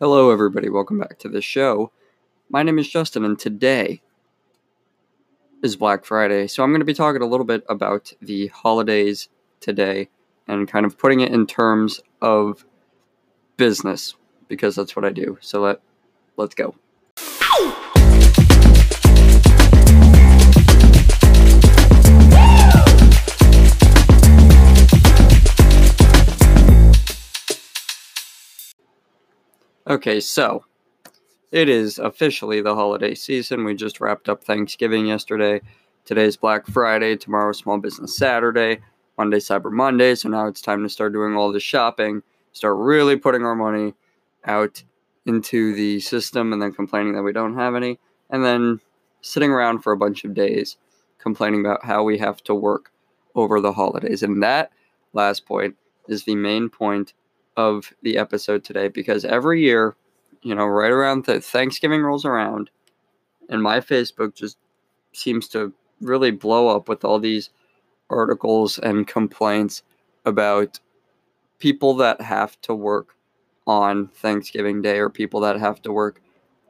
Hello everybody, welcome back to the show. My name is Justin and today is Black Friday, so I'm going to be talking a little bit about the holidays today and kind of putting it in terms of business, because that's what I do, so let's go. Okay, so it is officially the holiday season. We just wrapped up Thanksgiving yesterday. Today's Black Friday, tomorrow's Small Business Saturday, Monday Cyber Monday. So now it's time to start doing all the shopping, start really putting our money out into the system and then complaining that we don't have any, and then sitting around for a bunch of days complaining about how we have to work over the holidays. And that last point is the main point of the episode today, because every year, right around Thanksgiving rolls around, and my Facebook just seems to really blow up with all these articles and complaints about people that have to work on Thanksgiving Day or people that have to work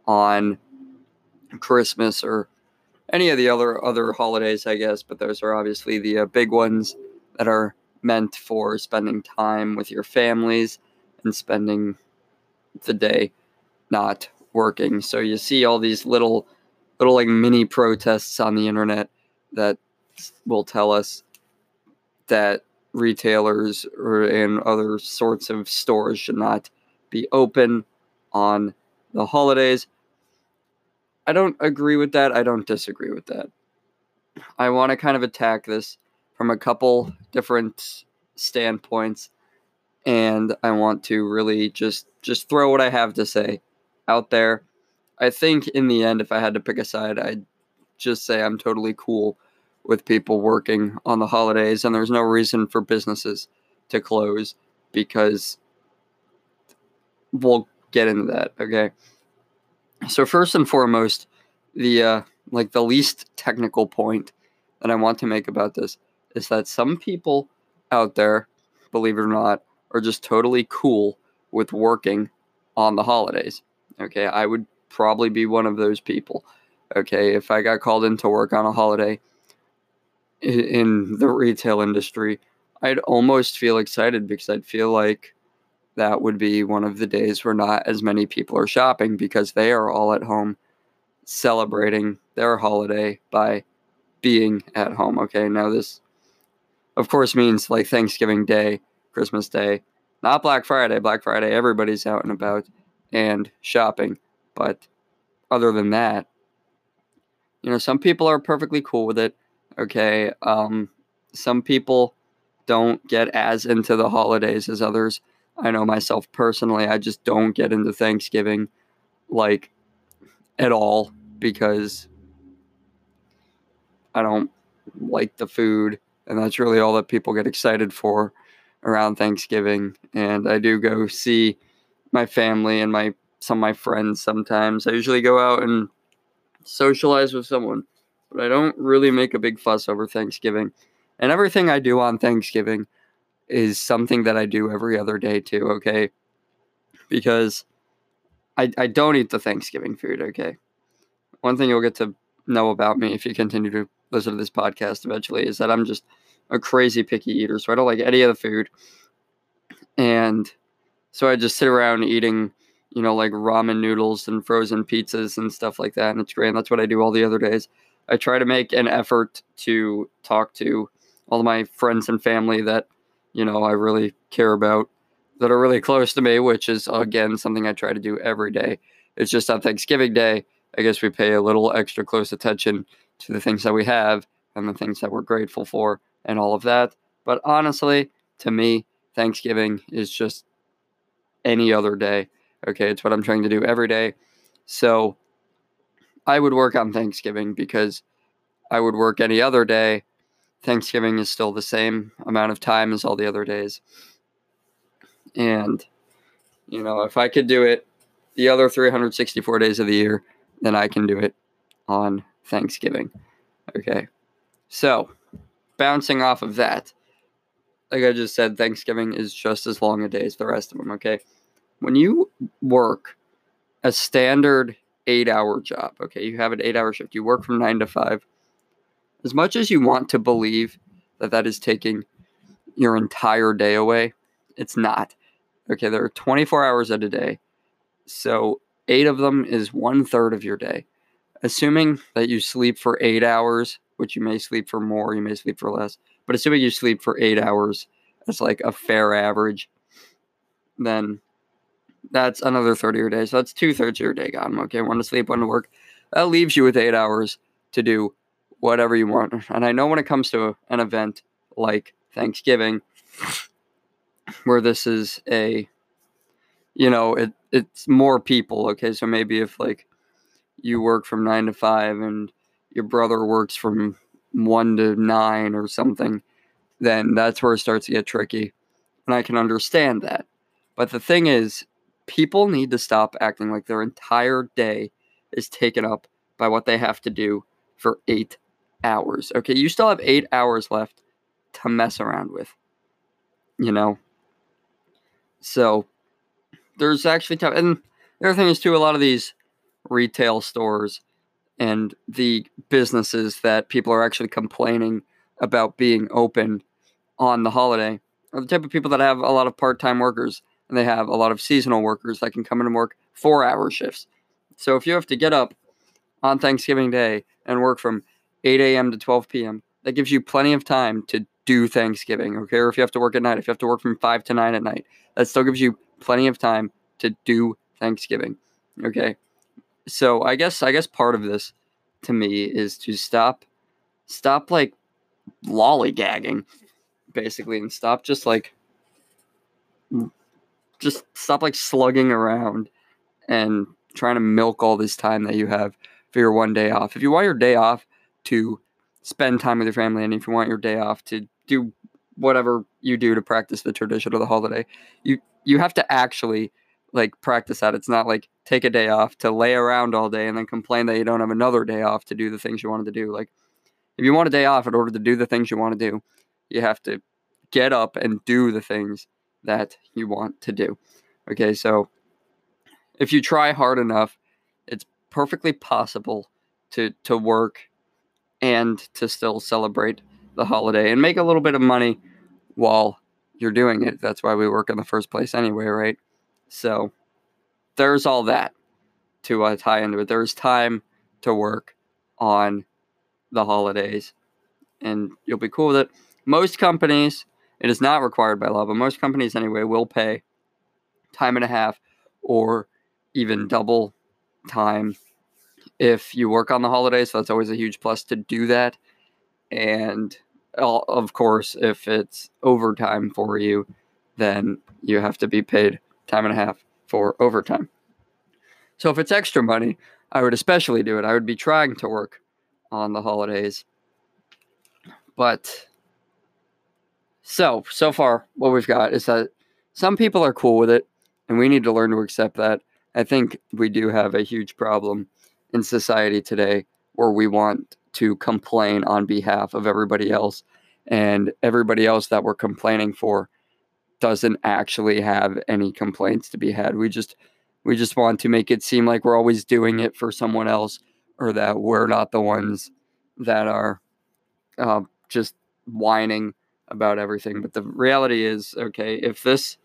on Christmas or any of the other holidays, I guess, but those are obviously the big ones that are meant for spending time with your families and spending the day not working. So you see all these little like mini protests on the internet that will tell us that retailers or in other sorts of stores should not be open on the holidays. I don't agree with that. I don't disagree with that. I want to kind of attack this from a couple different standpoints, and I want to really just throw what I have to say out there. I think in the end, if I had to pick a side, I'd just say I'm totally cool with people working on the holidays, and there's no reason for businesses to close, because we'll get into that, okay? So first and foremost, the least technical point that I want to make about this is that some people out there, believe it or not, are just totally cool with working on the holidays. Okay, I would probably be one of those people. Okay, if I got called into work on a holiday in the retail industry, I'd almost feel excited, because I'd feel like that would be one of the days where not as many people are shopping, because they are all at home celebrating their holiday by being at home. Okay, now this of course means like Thanksgiving Day, Christmas Day, not Black Friday. Black Friday, everybody's out and about and shopping. But other than that, some people are perfectly cool with it. Okay, some people don't get as into the holidays as others. I know myself personally, I just don't get into Thanksgiving like at all, because I don't like the food. And that's really all that people get excited for around Thanksgiving. And I do go see my family and some of my friends sometimes. I usually go out and socialize with someone, but I don't really make a big fuss over Thanksgiving. And everything I do on Thanksgiving is something that I do every other day too, okay? Because I don't eat the Thanksgiving food, okay? One thing you'll get to know about me if you continue to listen to this podcast eventually is that I'm just a crazy picky eater, so I don't like any of the food. And so I just sit around eating, like ramen noodles and frozen pizzas and stuff like that, and it's great. And that's what I do all the other days. I try to make an effort to talk to all of my friends and family that, I really care about, that are really close to me, which is, again, something I try to do every day. It's just on Thanksgiving Day, I guess we pay a little extra close attention to the things that we have and the things that we're grateful for and all of that. But honestly, to me, Thanksgiving is just any other day. Okay, it's what I'm trying to do every day. So I would work on Thanksgiving because I would work any other day. Thanksgiving is still the same amount of time as all the other days. And, if I could do it the other 364 days of the year, then I can do it on Thanksgiving. Okay. So, bouncing off of that, like I just said, Thanksgiving is just as long a day as the rest of them, okay? When you work a standard 8-hour job. Okay, you have an 8-hour shift. You work from 9 to 5. As much as you want to believe that that is taking your entire day away, it's not. Okay, there are 24 hours in a day. So 8 of them is 1/3 of your day. Assuming that you sleep for 8 hours, which you may sleep for more, you may sleep for less, but assuming you sleep for 8 hours, that's like a fair average, then that's another third of your day. So that's 2/3 of your day gone. Okay, one to sleep, one to work. That leaves you with 8 hours to do whatever you want. And I know when it comes to an event like Thanksgiving, where this is a, you know, it's more people, okay? So maybe if, like, you work from 9 to 5 and your brother works from 1 to 9 or something, then that's where it starts to get tricky. And I can understand that. But the thing is, people need to stop acting like their entire day is taken up by what they have to do for 8 hours. Okay, you still have 8 hours left to mess around with, you know? So there's actually time. And the other thing is, too, a lot of these retail stores and the businesses that people are actually complaining about being open on the holiday are the type of people that have a lot of part-time workers, and they have a lot of seasonal workers that can come in and work 4-hour shifts. So if you have to get up on Thanksgiving Day and work from 8 a.m. to 12 p.m., that gives you plenty of time to do Thanksgiving, okay? Or if you have to work at night, if you have to work from 5 to 9 at night, that still gives you plenty of time to do Thanksgiving, okay? So I guess part of this to me is to stop like lollygagging, basically, and stop just stop like slugging around and trying to milk all this time that you have for your one day off. If you want your day off to spend time with your family, and if you want your day off to do whatever you do to practice the tradition of the holiday, you have to actually like practice that. It's not like take a day off to lay around all day and then complain that you don't have another day off to do the things you wanted to do. Like, if you want a day off in order to do the things you want to do, you have to get up and do the things that you want to do. Okay, so if you try hard enough, it's perfectly possible to work and to still celebrate the holiday and make a little bit of money while you're doing it. That's why we work in the first place anyway, right? So there's all that to tie into it. There's time to work on the holidays, and you'll be cool with it. Most companies, it is not required by law, but most companies anyway will pay time and a half or even double time if you work on the holidays. So that's always a huge plus to do that. And of course, if it's overtime for you, then you have to be paid time and a half for overtime. So if it's extra money, I would especially do it. I would be trying to work on the holidays. But so far what we've got is that some people are cool with it, and we need to learn to accept that. I think we do have a huge problem in society today where we want to complain on behalf of everybody else, and everybody else that we're complaining for doesn't actually have any complaints to be had. We just want to make it seem like we're always doing it for someone else, or that we're not the ones that are just whining about everything. But the reality is, okay, if this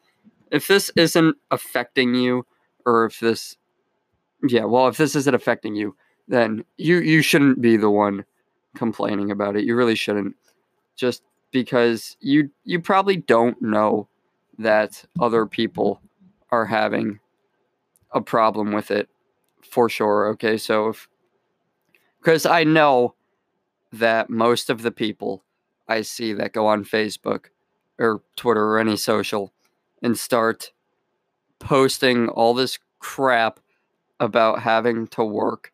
isn't affecting you, or if this isn't affecting you, then you shouldn't be the one complaining about it. You really shouldn't, just because you probably don't know that other people are having a problem with it for sure. Okay, so because I know that most of the people I see that go on Facebook or Twitter or any social and start posting all this crap about having to work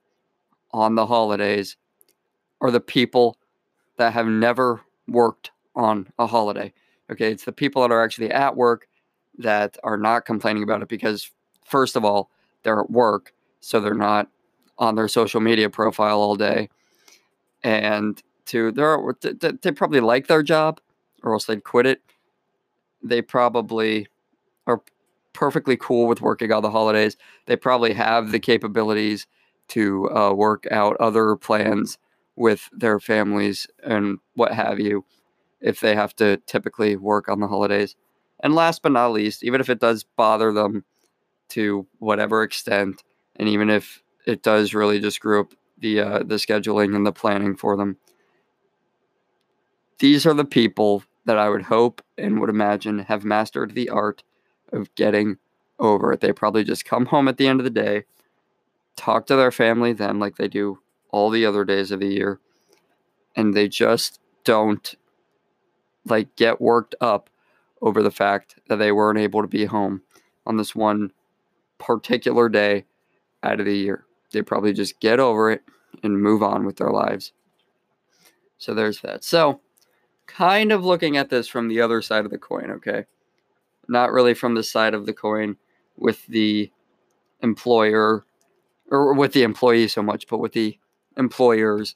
on the holidays are the people that have never worked on a holiday. Okay, it's the people that are actually at work that are not complaining about it because, first of all, they're at work, so they're not on their social media profile all day. And two, they probably like their job, or else they'd quit it. They probably are perfectly cool with working on the holidays. They probably have the capabilities to work out other plans with their families and what have you, if they have to typically work on the holidays. And last but not least, even if it does bother them to whatever extent, and even if it does really just screw up the scheduling and the planning for them, these are the people that I would hope and would imagine have mastered the art of getting over it. They probably just come home at the end of the day, talk to their family then like they do all the other days of the year, and they just don't get worked up over the fact that they weren't able to be home on this one particular day out of the year. They probably just get over it and move on with their lives. So there's that. So kind of looking at this from the other side of the coin, okay? Not really from the side of the coin with the employer or with the employee so much, but with the employers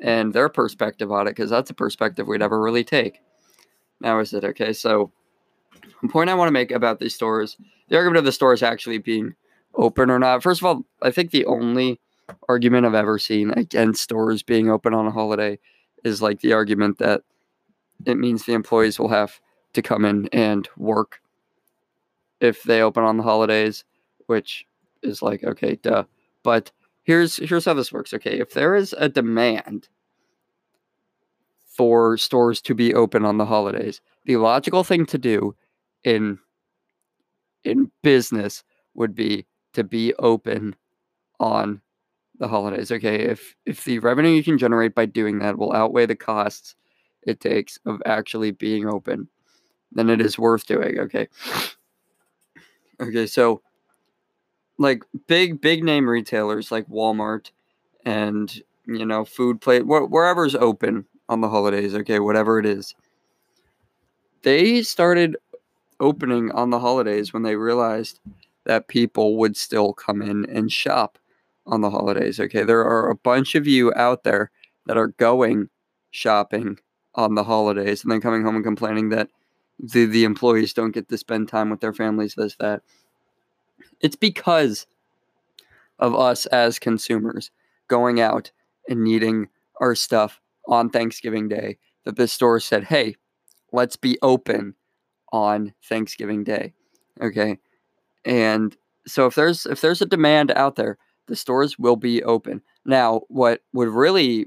and their perspective on it, because that's a perspective we'd never really take. Now is it okay? So the point I want to make about these stores, the argument of the stores actually being open or not. First of all, I think the only argument I've ever seen against stores being open on a holiday is like the argument that it means the employees will have to come in and work if they open on the holidays, which is like, okay, duh. But here's how this works, okay? If there is a demand for stores to be open on the holidays, the logical thing to do in business would be to be open on the holidays, okay? If the revenue you can generate by doing that will outweigh the costs it takes of actually being open, then it is worth doing, okay? Okay, so like big name retailers like Walmart and, you know, Foodplate, wherever's open on the holidays, okay, whatever it is, they started opening on the holidays when they realized that people would still come in and shop on the holidays, okay? There are a bunch of you out there that are going shopping on the holidays and then coming home and complaining that the employees don't get to spend time with their families, this, that. It's because of us as consumers going out and needing our stuff on Thanksgiving Day that the store said, hey, let's be open on Thanksgiving Day, okay? And so if there's a demand out there, the stores will be open. Now, what would really,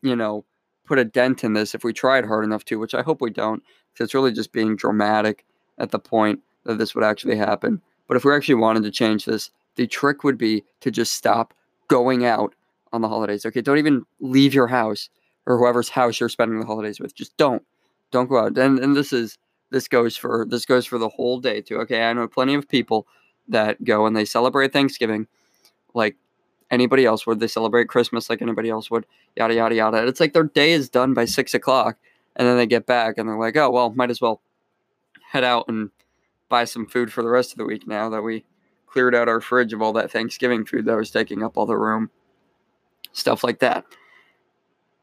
you know, put a dent in this if we tried hard enough to, which I hope we don't, because it's really just being dramatic at the point that this would actually happen. But if we actually wanted to change this, the trick would be to just stop going out on the holidays. Okay, don't even leave your house or whoever's house you're spending the holidays with. Just don't go out. And this goes for the whole day too. Okay, I know plenty of people that go and they celebrate Thanksgiving like anybody else would. They celebrate Christmas like anybody else would. Yada, yada, yada. And it's like their day is done by 6 o'clock. And then they get back and they're like, oh, well, might as well head out and buy some food for the rest of the week now that we cleared out our fridge of all that Thanksgiving food that was taking up all the room. Stuff like that.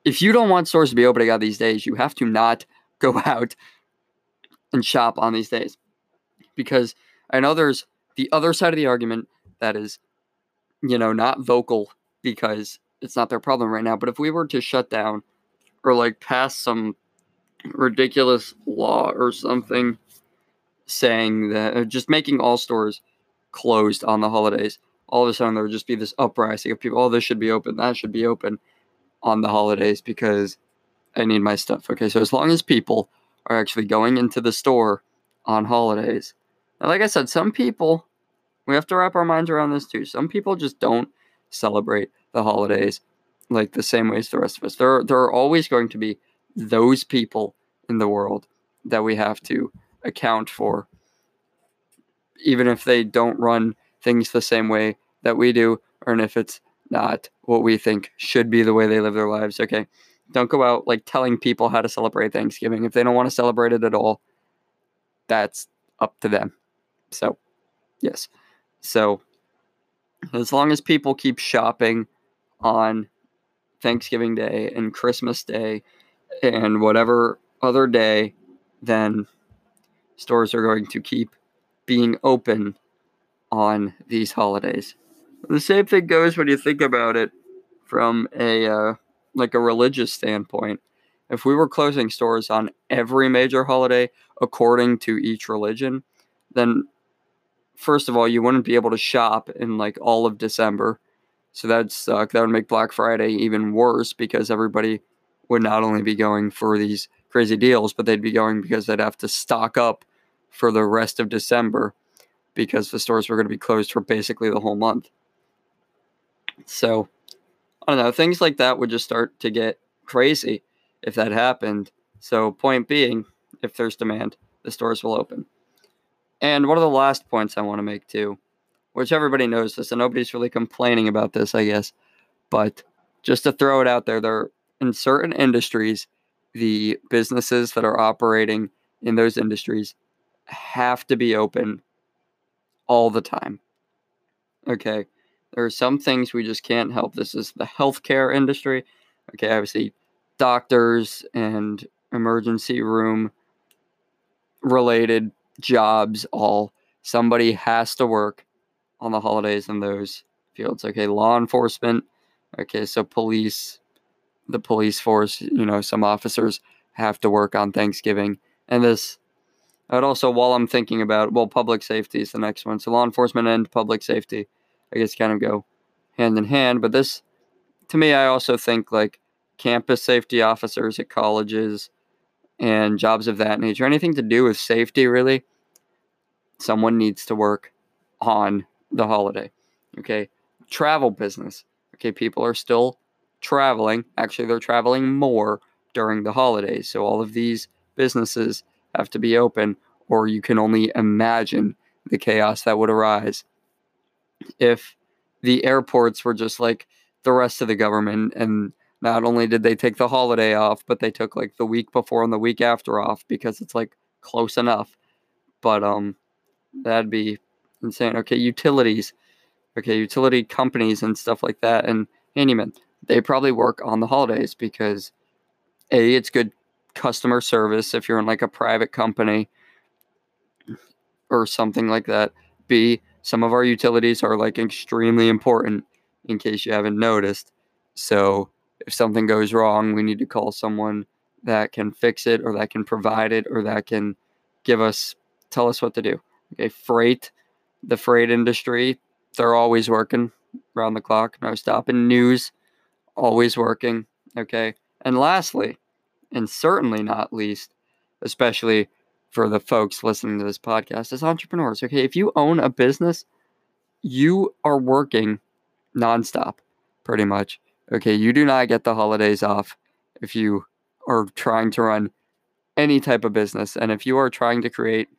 If you don't want stores to be opening on these days, you have to not go out and shop on these days. Because I know there's the other side of the argument that is, you know, not vocal because it's not their problem right now. But if we were to shut down or like pass some ridiculous law or something saying that, or just making all stores closed on the holidays, all of a sudden there would just be this uprising of people, oh, this should be open, that should be open on the holidays because I need my stuff. Okay, so as long as people are actually going into the store on holidays. Now, like I said, some people, we have to wrap our minds around this too. Some people just don't celebrate the holidays like the same way as the rest of us. There are always going to be those people in the world that we have to account for, even if they don't run things the same way that we do, or if it's not what we think should be the way they live their lives, okay? Don't go out like telling people how to celebrate Thanksgiving. If they don't want to celebrate it at all, that's up to them. So, yes. So, as long as people keep shopping on Thanksgiving Day and Christmas Day and whatever other day, then stores are going to keep being open on these holidays. The same thing goes when you think about it from a religious standpoint. If we were closing stores on every major holiday according to each religion, then first of all, you wouldn't be able to shop in all of December. So that'd suck. That would make Black Friday even worse because everybody would not only be going for these crazy deals, but they'd be going because they'd have to stock up for the rest of December because the stores were going to be closed for basically the whole month. So, I don't know. Things like that would just start to get crazy if that happened. So, point being, if there's demand, the stores will open. And one of the last points I want to make, too, which everybody knows this, and nobody's really complaining about this, I guess, but just to throw it out there, in certain industries, the businesses that are operating in those industries have to be open all the time. Okay, there are some things we just can't help. This is the healthcare industry. Okay, obviously, doctors and emergency room related jobs, all somebody has to work on the holidays in those fields. Okay, law enforcement. Okay, so police, the police force, some officers have to work on Thanksgiving. And this, I'd also, while I'm thinking about, public safety is the next one. So law enforcement and public safety, I guess, kind of go hand in hand. But this, to me, I also think campus safety officers at colleges and jobs of that nature, anything to do with safety, really, someone needs to work on the holiday. Okay, travel business. Okay, people are still traveling. Actually, they're traveling more during the holidays. So all of these businesses have to be open, or you can only imagine the chaos that would arise if the airports were just like the rest of the government, and not only did they take the holiday off, but they took the week before and the week after off because it's close enough. But that'd be insane. Okay, utilities. Okay, utility companies and stuff like that, and handymen. They probably work on the holidays because, A, it's good customer service if you're in a private company or something like that. B, some of our utilities are extremely important in case you haven't noticed. So if something goes wrong, we need to call someone that can fix it or that can provide it or that can tell us what to do. Okay, freight, the freight industry, they're always working around the clock, no stopping. News, always working. Okay. And lastly, and certainly not least, especially for the folks listening to this podcast, as entrepreneurs. Okay. If you own a business, you are working nonstop, pretty much. Okay. You do not get the holidays off if you are trying to run any type of business. And if you are trying to create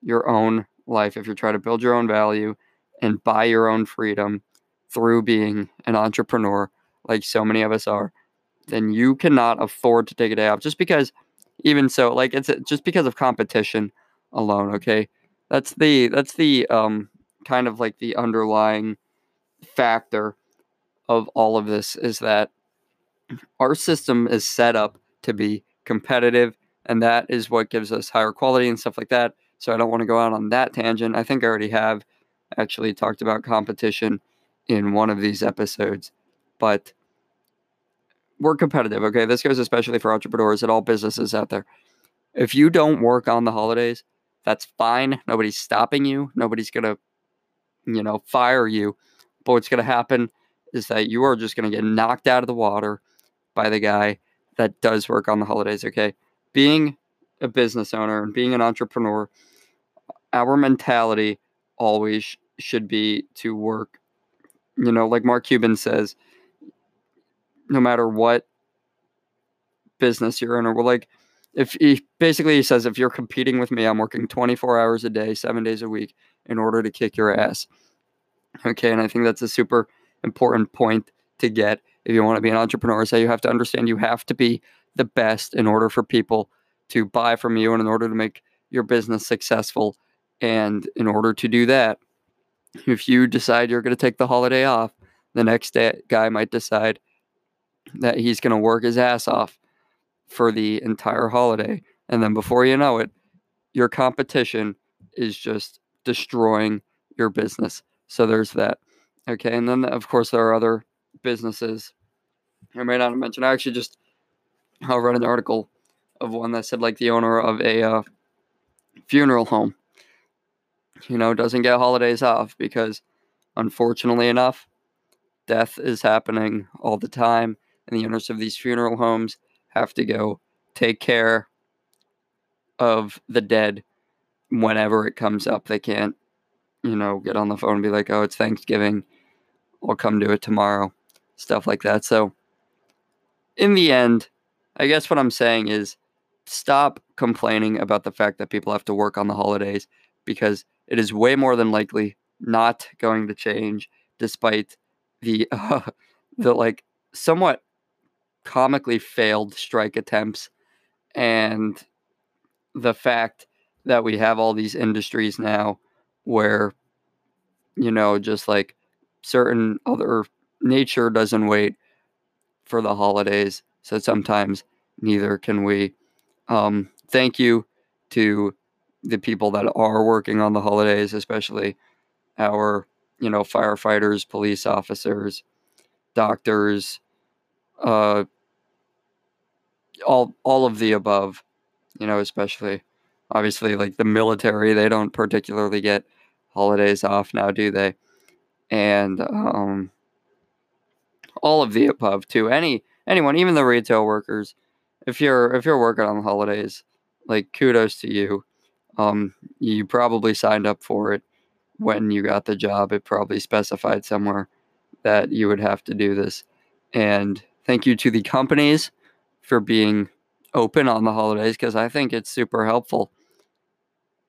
your own life, if you're trying to build your own value and buy your own freedom through being an entrepreneur, like so many of us are, then you cannot afford to take a day off just because, even so, it's just because of competition alone, okay? That's the kind of the underlying factor of all of this is that our system is set up to be competitive, and that is what gives us higher quality and stuff like that. So I don't want to go out on that tangent. I think I already have actually talked about competition in one of these episodes, but we're competitive, okay? This goes especially for entrepreneurs and all businesses out there. If you don't work on the holidays, that's fine. Nobody's stopping you. Nobody's going to, fire you. But what's going to happen is that you are just going to get knocked out of the water by the guy that does work on the holidays, okay? Being a business owner and being an entrepreneur, our mentality always should be to work. Like Mark Cuban says, no matter what business you're in, or he says, if you're competing with me, I'm working 24 hours a day, 7 days a week in order to kick your ass. Okay. And I think that's a super important point to get. If you want to be an entrepreneur, so you have to understand you have to be the best in order for people to buy from you and in order to make your business successful. And in order to do that, if you decide you're going to take the holiday off, the next day guy might decide that he's going to work his ass off for the entire holiday. And then before you know it, your competition is just destroying your business. So there's that. Okay. And then, of course, there are other businesses I may not mention. I actually just read an article of one that said, like, the owner of a funeral home, you know, doesn't get holidays off because, unfortunately enough, death is happening all the time. And the owners of these funeral homes have to go take care of the dead whenever it comes up. They can't, you know, get on the phone and be like, oh, it's Thanksgiving, I'll come to it tomorrow, stuff like that. So in the end, I guess what I'm saying is stop complaining about the fact that people have to work on the holidays, because it is way more than likely not going to change, despite the like somewhat comically failed strike attempts and the fact that we have all these industries now where, you know, just like certain other nature doesn't wait for the holidays. So sometimes neither can we. Thank you to the people that are working on the holidays, especially our, you know, firefighters, police officers, doctors, all of the above, you know, especially obviously like the military. They don't particularly get holidays off now, do they? And all of the above too. Anyone, even the retail workers, if you're working on the holidays, like, kudos to you. You probably signed up for it when you got the job. It probably specified somewhere that you would have to do this. And thank you to the companies for being open on the holidays, because I think it's super helpful.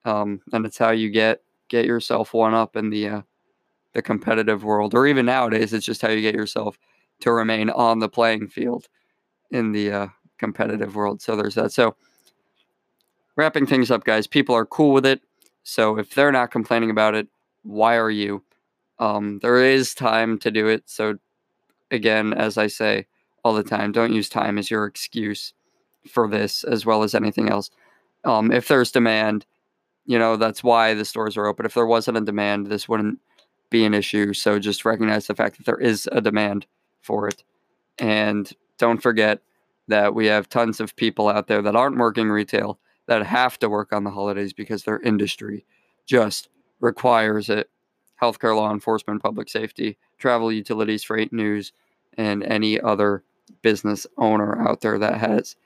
And it's how you get yourself one up in the competitive world, or even nowadays, it's just how you get yourself to remain on the playing field in the competitive world. So there's that. So wrapping things up, guys, people are cool with it. So if they're not complaining about it, why are you? There is time to do it. So again, as I say all the time, don't use time as your excuse for this as well as anything else. If there's demand, you know, that's why the stores are open. If there wasn't a demand, this wouldn't be an issue. So just recognize the fact that there is a demand for it. And don't forget that we have tons of people out there that aren't working retail that have to work on the holidays because their industry just requires it. Healthcare, law enforcement, public safety, travel, utilities, freight, news, and any other business owner out there that has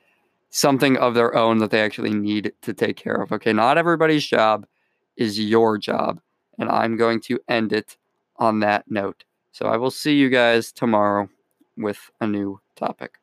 something of their own that they actually need to take care of. Okay, not everybody's job is your job, and I'm going to end it on that note. So I will see you guys tomorrow with a new topic.